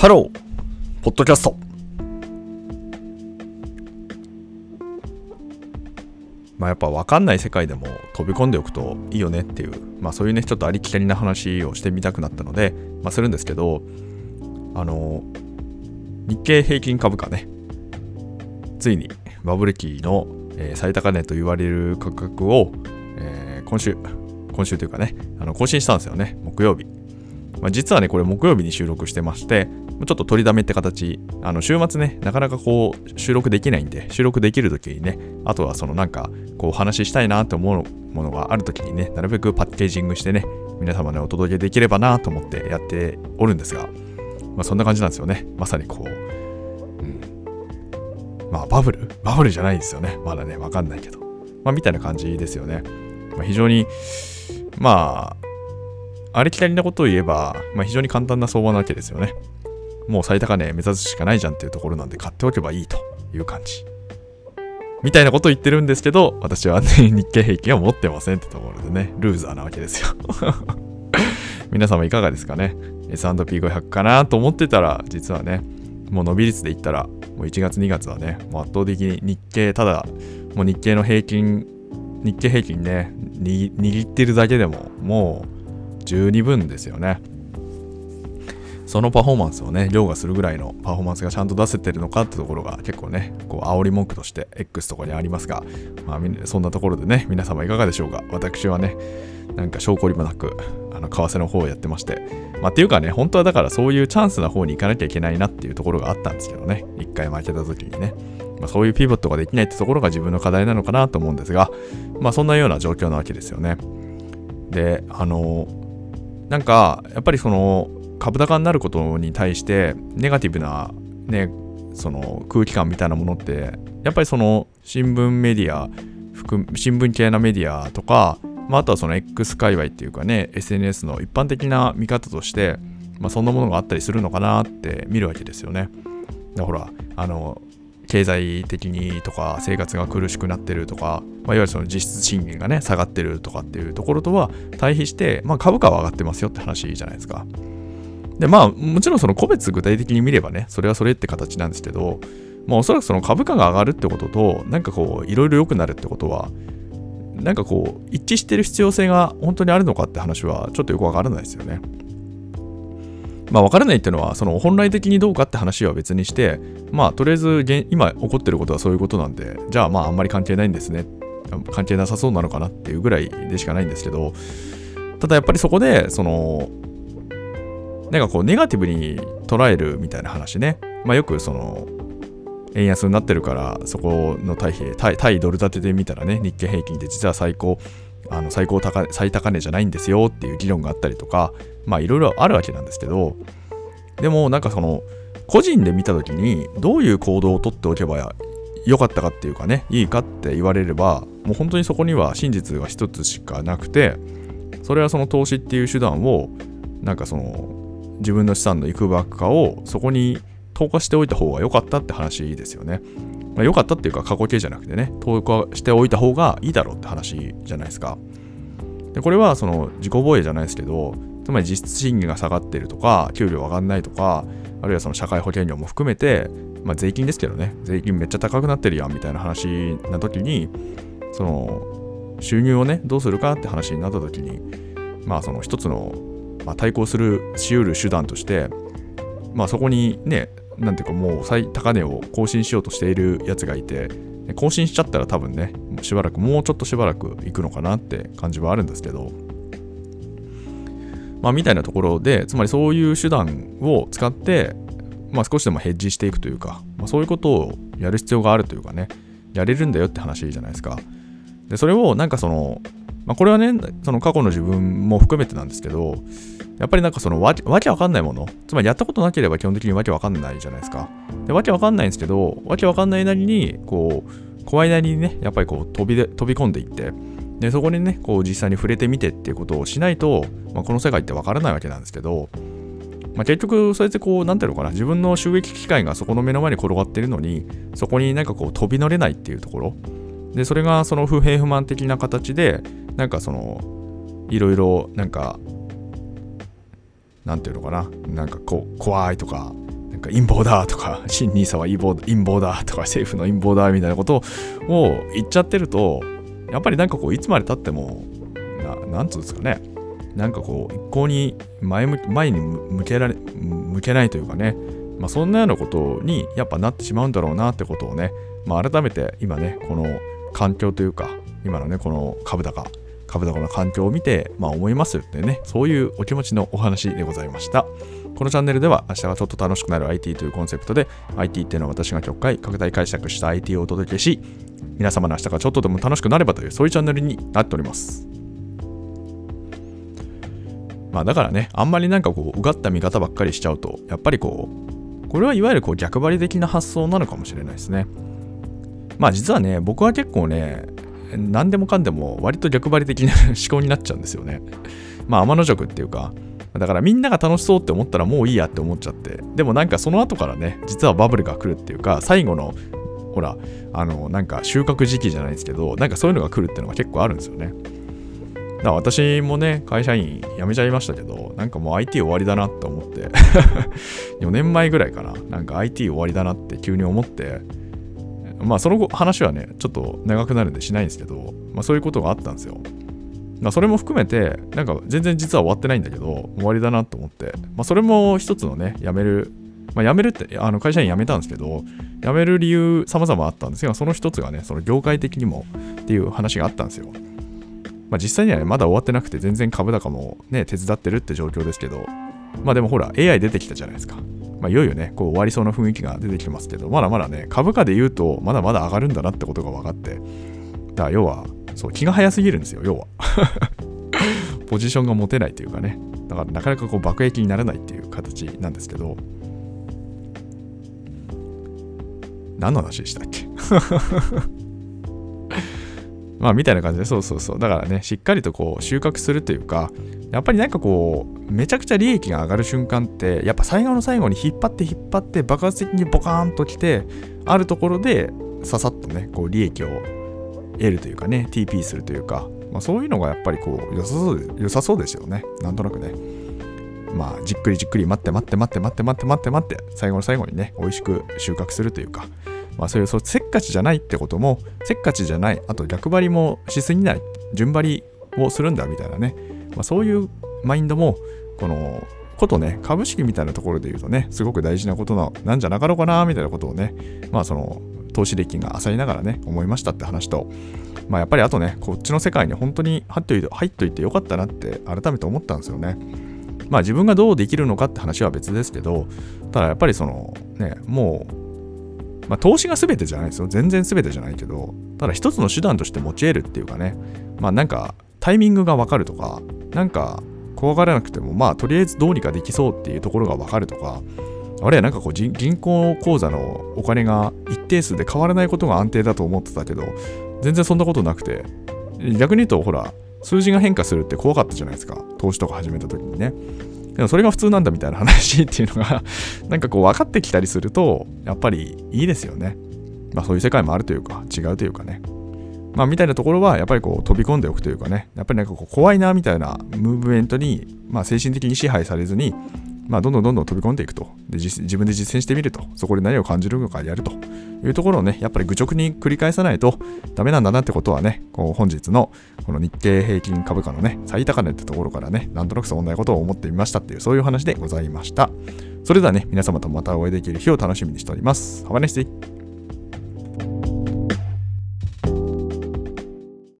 ハローポッドキャスト、やっぱ分かんない世界でも飛び込んでおくといいよねっていう、そういうねちょっとありきたりな話をしてみたくなったので、するんですけど、日経平均株価ね、ついにバブル期の最高値と言われる価格を、今週というかね、更新したんですよね、木曜日。実はねこれ木曜日に収録してまして、ちょっと取りだめって形、週末ねなかなかこう収録できないんで、収録できるときにね、あとはそのなんかこう話したいなと思うものがあるときにね、なるべくパッケージングしてね皆様にお届けできればなと思ってやっておるんですが、そんな感じなんですよね。まさにこう、バブルじゃないですよね、まだねわかんないけど、みたいな感じですよね。非常にありきたりなことを言えば、非常に簡単な相場なわけですよね。もう最高値目指すしかないじゃんっていうところなんで、買っておけばいいという感じみたいなことを言ってるんですけど、私は、ね、日経平均は持ってませんってところでね、ルーザーなわけですよ皆様いかがですかね。 S&P500 かなと思ってたら、実はねもう伸び率で言ったらもう1月2月はね、もう圧倒的に日経、ただもう日経の平均、日経平均ね握ってるだけでももう十二分ですよね。そのパフォーマンスをね凌駕するぐらいのパフォーマンスがちゃんと出せてるのかってところが、結構ねこう煽り文句として X とかにありますが、そんなところでね皆様いかがでしょうか。私はねなんか証拠りもなく為替の方をやってまして、っていうかね本当はだからそういうチャンスな方に行かなきゃいけないなっていうところがあったんですけどね、一回負けた時にね、そういうピボットができないってところが自分の課題なのかなと思うんですが、そんなような状況なわけですよね。でなんかやっぱりその株高になることに対してネガティブなねその空気感みたいなものって、やっぱりその新聞メディア、新聞系なメディアとか、あとはその X 界隈っていうかね SNS の一般的な見方として、そんなものがあったりするのかなって見るわけですよね。ほら経済的にとか生活が苦しくなってるとか、いわゆるその実質賃金がね下がってるとかっていうところとは対比して、株価は上がってますよって話じゃないですか。でもちろんその個別具体的に見ればねそれはそれって形なんですけど、おそらくその株価が上がるってこととなんかこういろいろ良くなるってことはなんかこう一致してる必要性が本当にあるのかって話はちょっとよくわからないですよね。分からないっていうのはその本来的にどうかって話は別にして、とりあえず今起こってることはそういうことなんで、じゃああんまり関係ないんですね、関係なさそうなのかなっていうぐらいでしかないんですけど、ただやっぱりそこでそのなんかこうネガティブに捉えるみたいな話ね、よくその円安になってるからそこの対ドル建てで見たらね日経平均って実は最高値じゃないんですよっていう議論があったりとか、いろいろあるわけなんですけど、でもなんかその個人で見たときにどういう行動をとっておけばよかったかっていうかね、いいかって言われればもう本当にそこには真実が一つしかなくて、それはその投資っていう手段をなんかその自分の資産のいくばくかをそこに投下しておいた方が良かったって話ですよね。良かったっていうか過去形じゃなくてね、投下しておいた方がいいだろうって話じゃないですか。でこれはその自己防衛じゃないですけど、つまり実質賃金が下がってるとか給料上がんないとか、あるいはその社会保険料も含めて、税金ですけどね、税金めっちゃ高くなってるやんみたいな話な時に、その収入をねどうするかって話になった時に、その一つの、対抗しうる手段として、そこにねなんていうかもう最高値を更新しようとしているやつがいて、更新しちゃったら多分ねもうちょっとしばらくいくのかなって感じはあるんですけど、みたいなところで、つまりそういう手段を使って、少しでもヘッジしていくというか、そういうことをやる必要があるというかね、やれるんだよって話じゃないですか。でそれをなんかその、これはねその過去の自分も含めてなんですけど、やっぱりなんかそのわけわかんないもの、つまりやったことなければ基本的にわけわかんないじゃないですか。でわけわかんないんですけど、わけわかんないなりにこう怖いなりにねやっぱりこう飛び込んでいって、でそこにねこう実際に触れてみてっていうことをしないと、この世界ってわからないわけなんですけど、結局それってこうなんていうのかな、自分の収益機会がそこの目の前に転がってるのにそこになんかこう飛び乗れないっていうところで、それがその不平不満的な形でなんかそのいろいろなんかなんていうのかな、なんかこう怖いとかなんか陰謀だとか、新NISAは陰謀だとか、政府の陰謀だみたいなことを言っちゃってると、やっぱりなんかこういつまで経っても なんつうんですかね、なんかこう一向に前に向けないというかね、まあ、そんなようなことにやっぱなってしまうんだろうなってことをね、まあ、改めて今ねこの環境というか今のねこの株高の環境を見て、まあ、思いますよってね、そういうお気持ちのお話でございました。このチャンネルでは明日がちょっと楽しくなる IT というコンセプトで IT っていうのは私が極快拡大解釈した IT をお届けし、皆様の明日がちょっとでも楽しくなればという、そういうチャンネルになっております。まあだからね、あんまりなんかこううがった見方ばっかりしちゃうと、やっぱりこうこれはいわゆるこう逆張り的な発想なのかもしれないですね。まあ実はね、僕は結構ね何でもかんでも割と逆張り的な思考になっちゃうんですよね。まあ天の塾っていうか、だからみんなが楽しそうって思ったらもういいやって思っちゃって、でもなんかその後からね実はバブルが来るっていうか、最後のほらなんか収穫時期じゃないですけど、なんかそういうのが来るっていうのが結構あるんですよね。だから私もね会社員辞めちゃいましたけど、なんかもう IT 終わりだなって思って4年前ぐらいかな、なんか IT 終わりだなって急に思って、まあその後話はねちょっと長くなるんでしないんですけど、まあそういうことがあったんですよ。それも含めてなんか全然実は終わってないんだけど終わりだなと思って、まあ、それも一つのね辞めるって会社員辞めたんですけど、辞める理由様々あったんですが、その一つがねその業界的にもっていう話があったんですよ。まあ、実際にはねまだ終わってなくて全然株高もね手伝ってるって状況ですけど、まあでもほら AI 出てきたじゃないですか。まあ、いよいよねこう終わりそうな雰囲気が出てきてますけど、まだまだね株価で言うとまだまだ上がるんだなってことが分かって、だから要はそう気が早すぎるんですよ、要はポジションが持てないというかね、だからなかなかこう爆益にならないっていう形なんですけど、何の話でしたっけまあみたいな感じで、そうだからねしっかりとこう収穫するというか、やっぱりなんかこうめちゃくちゃ利益が上がる瞬間ってやっぱ最後の最後に引っ張って爆発的にボカーンときて、あるところでささっとねこう利益を得るというかね TP するというか、まあ、そういうのがやっぱりこう良さそうですよね、なんとなくね。まあじっくり待って最後の最後にね美味しく収穫するというか、まあそういうせっかちじゃないってことも、せっかちじゃない、あと逆張りもしすぎない、順張りをするんだみたいなね、まあ、そういうマインドもこのことね株式みたいなところで言うとねすごく大事なことなんじゃなかろうかなみたいなことをね、まあその投資歴が浅いながらね思いましたって話と、まあやっぱりあとねこっちの世界に本当に入っといてよかったなって改めて思ったんですよね。まあ自分がどうできるのかって話は別ですけど、ただやっぱりそのねもう、まあ、投資が全てじゃないですよ、全然全てじゃないけど、ただ一つの手段として持ち得るっていうかね、まあなんかタイミングが分かるとか、なんか怖がらなくてもまあとりあえずどうにかできそうっていうところが分かるとか、あれはなんかこう銀行口座のお金が一定数で変わらないことが安定だと思ってたけど、全然そんなことなくて、逆に言うとほら数字が変化するって怖かったじゃないですか、投資とか始めた時にね。でもそれが普通なんだみたいな話っていうのがなんかこう分かってきたりするとやっぱりいいですよね。まあそういう世界もあるというか違うというかね、まあみたいなところはやっぱりこう飛び込んでおくというかね、やっぱりなんかこう怖いなみたいなムーブメントに、まあ、精神的に支配されずに、まあ、どんどん飛び込んでいくと、で自分で実践してみると、そこで何を感じるのかやるというところをねやっぱり愚直に繰り返さないとダメなんだなってことはね、こう本日のこの日経平均株価のね最高値ってところからねなんとなくそんなことを思ってみましたっていう、そういう話でございました。それではね皆様とまたお会いできる日を楽しみにしております。Have a nice day!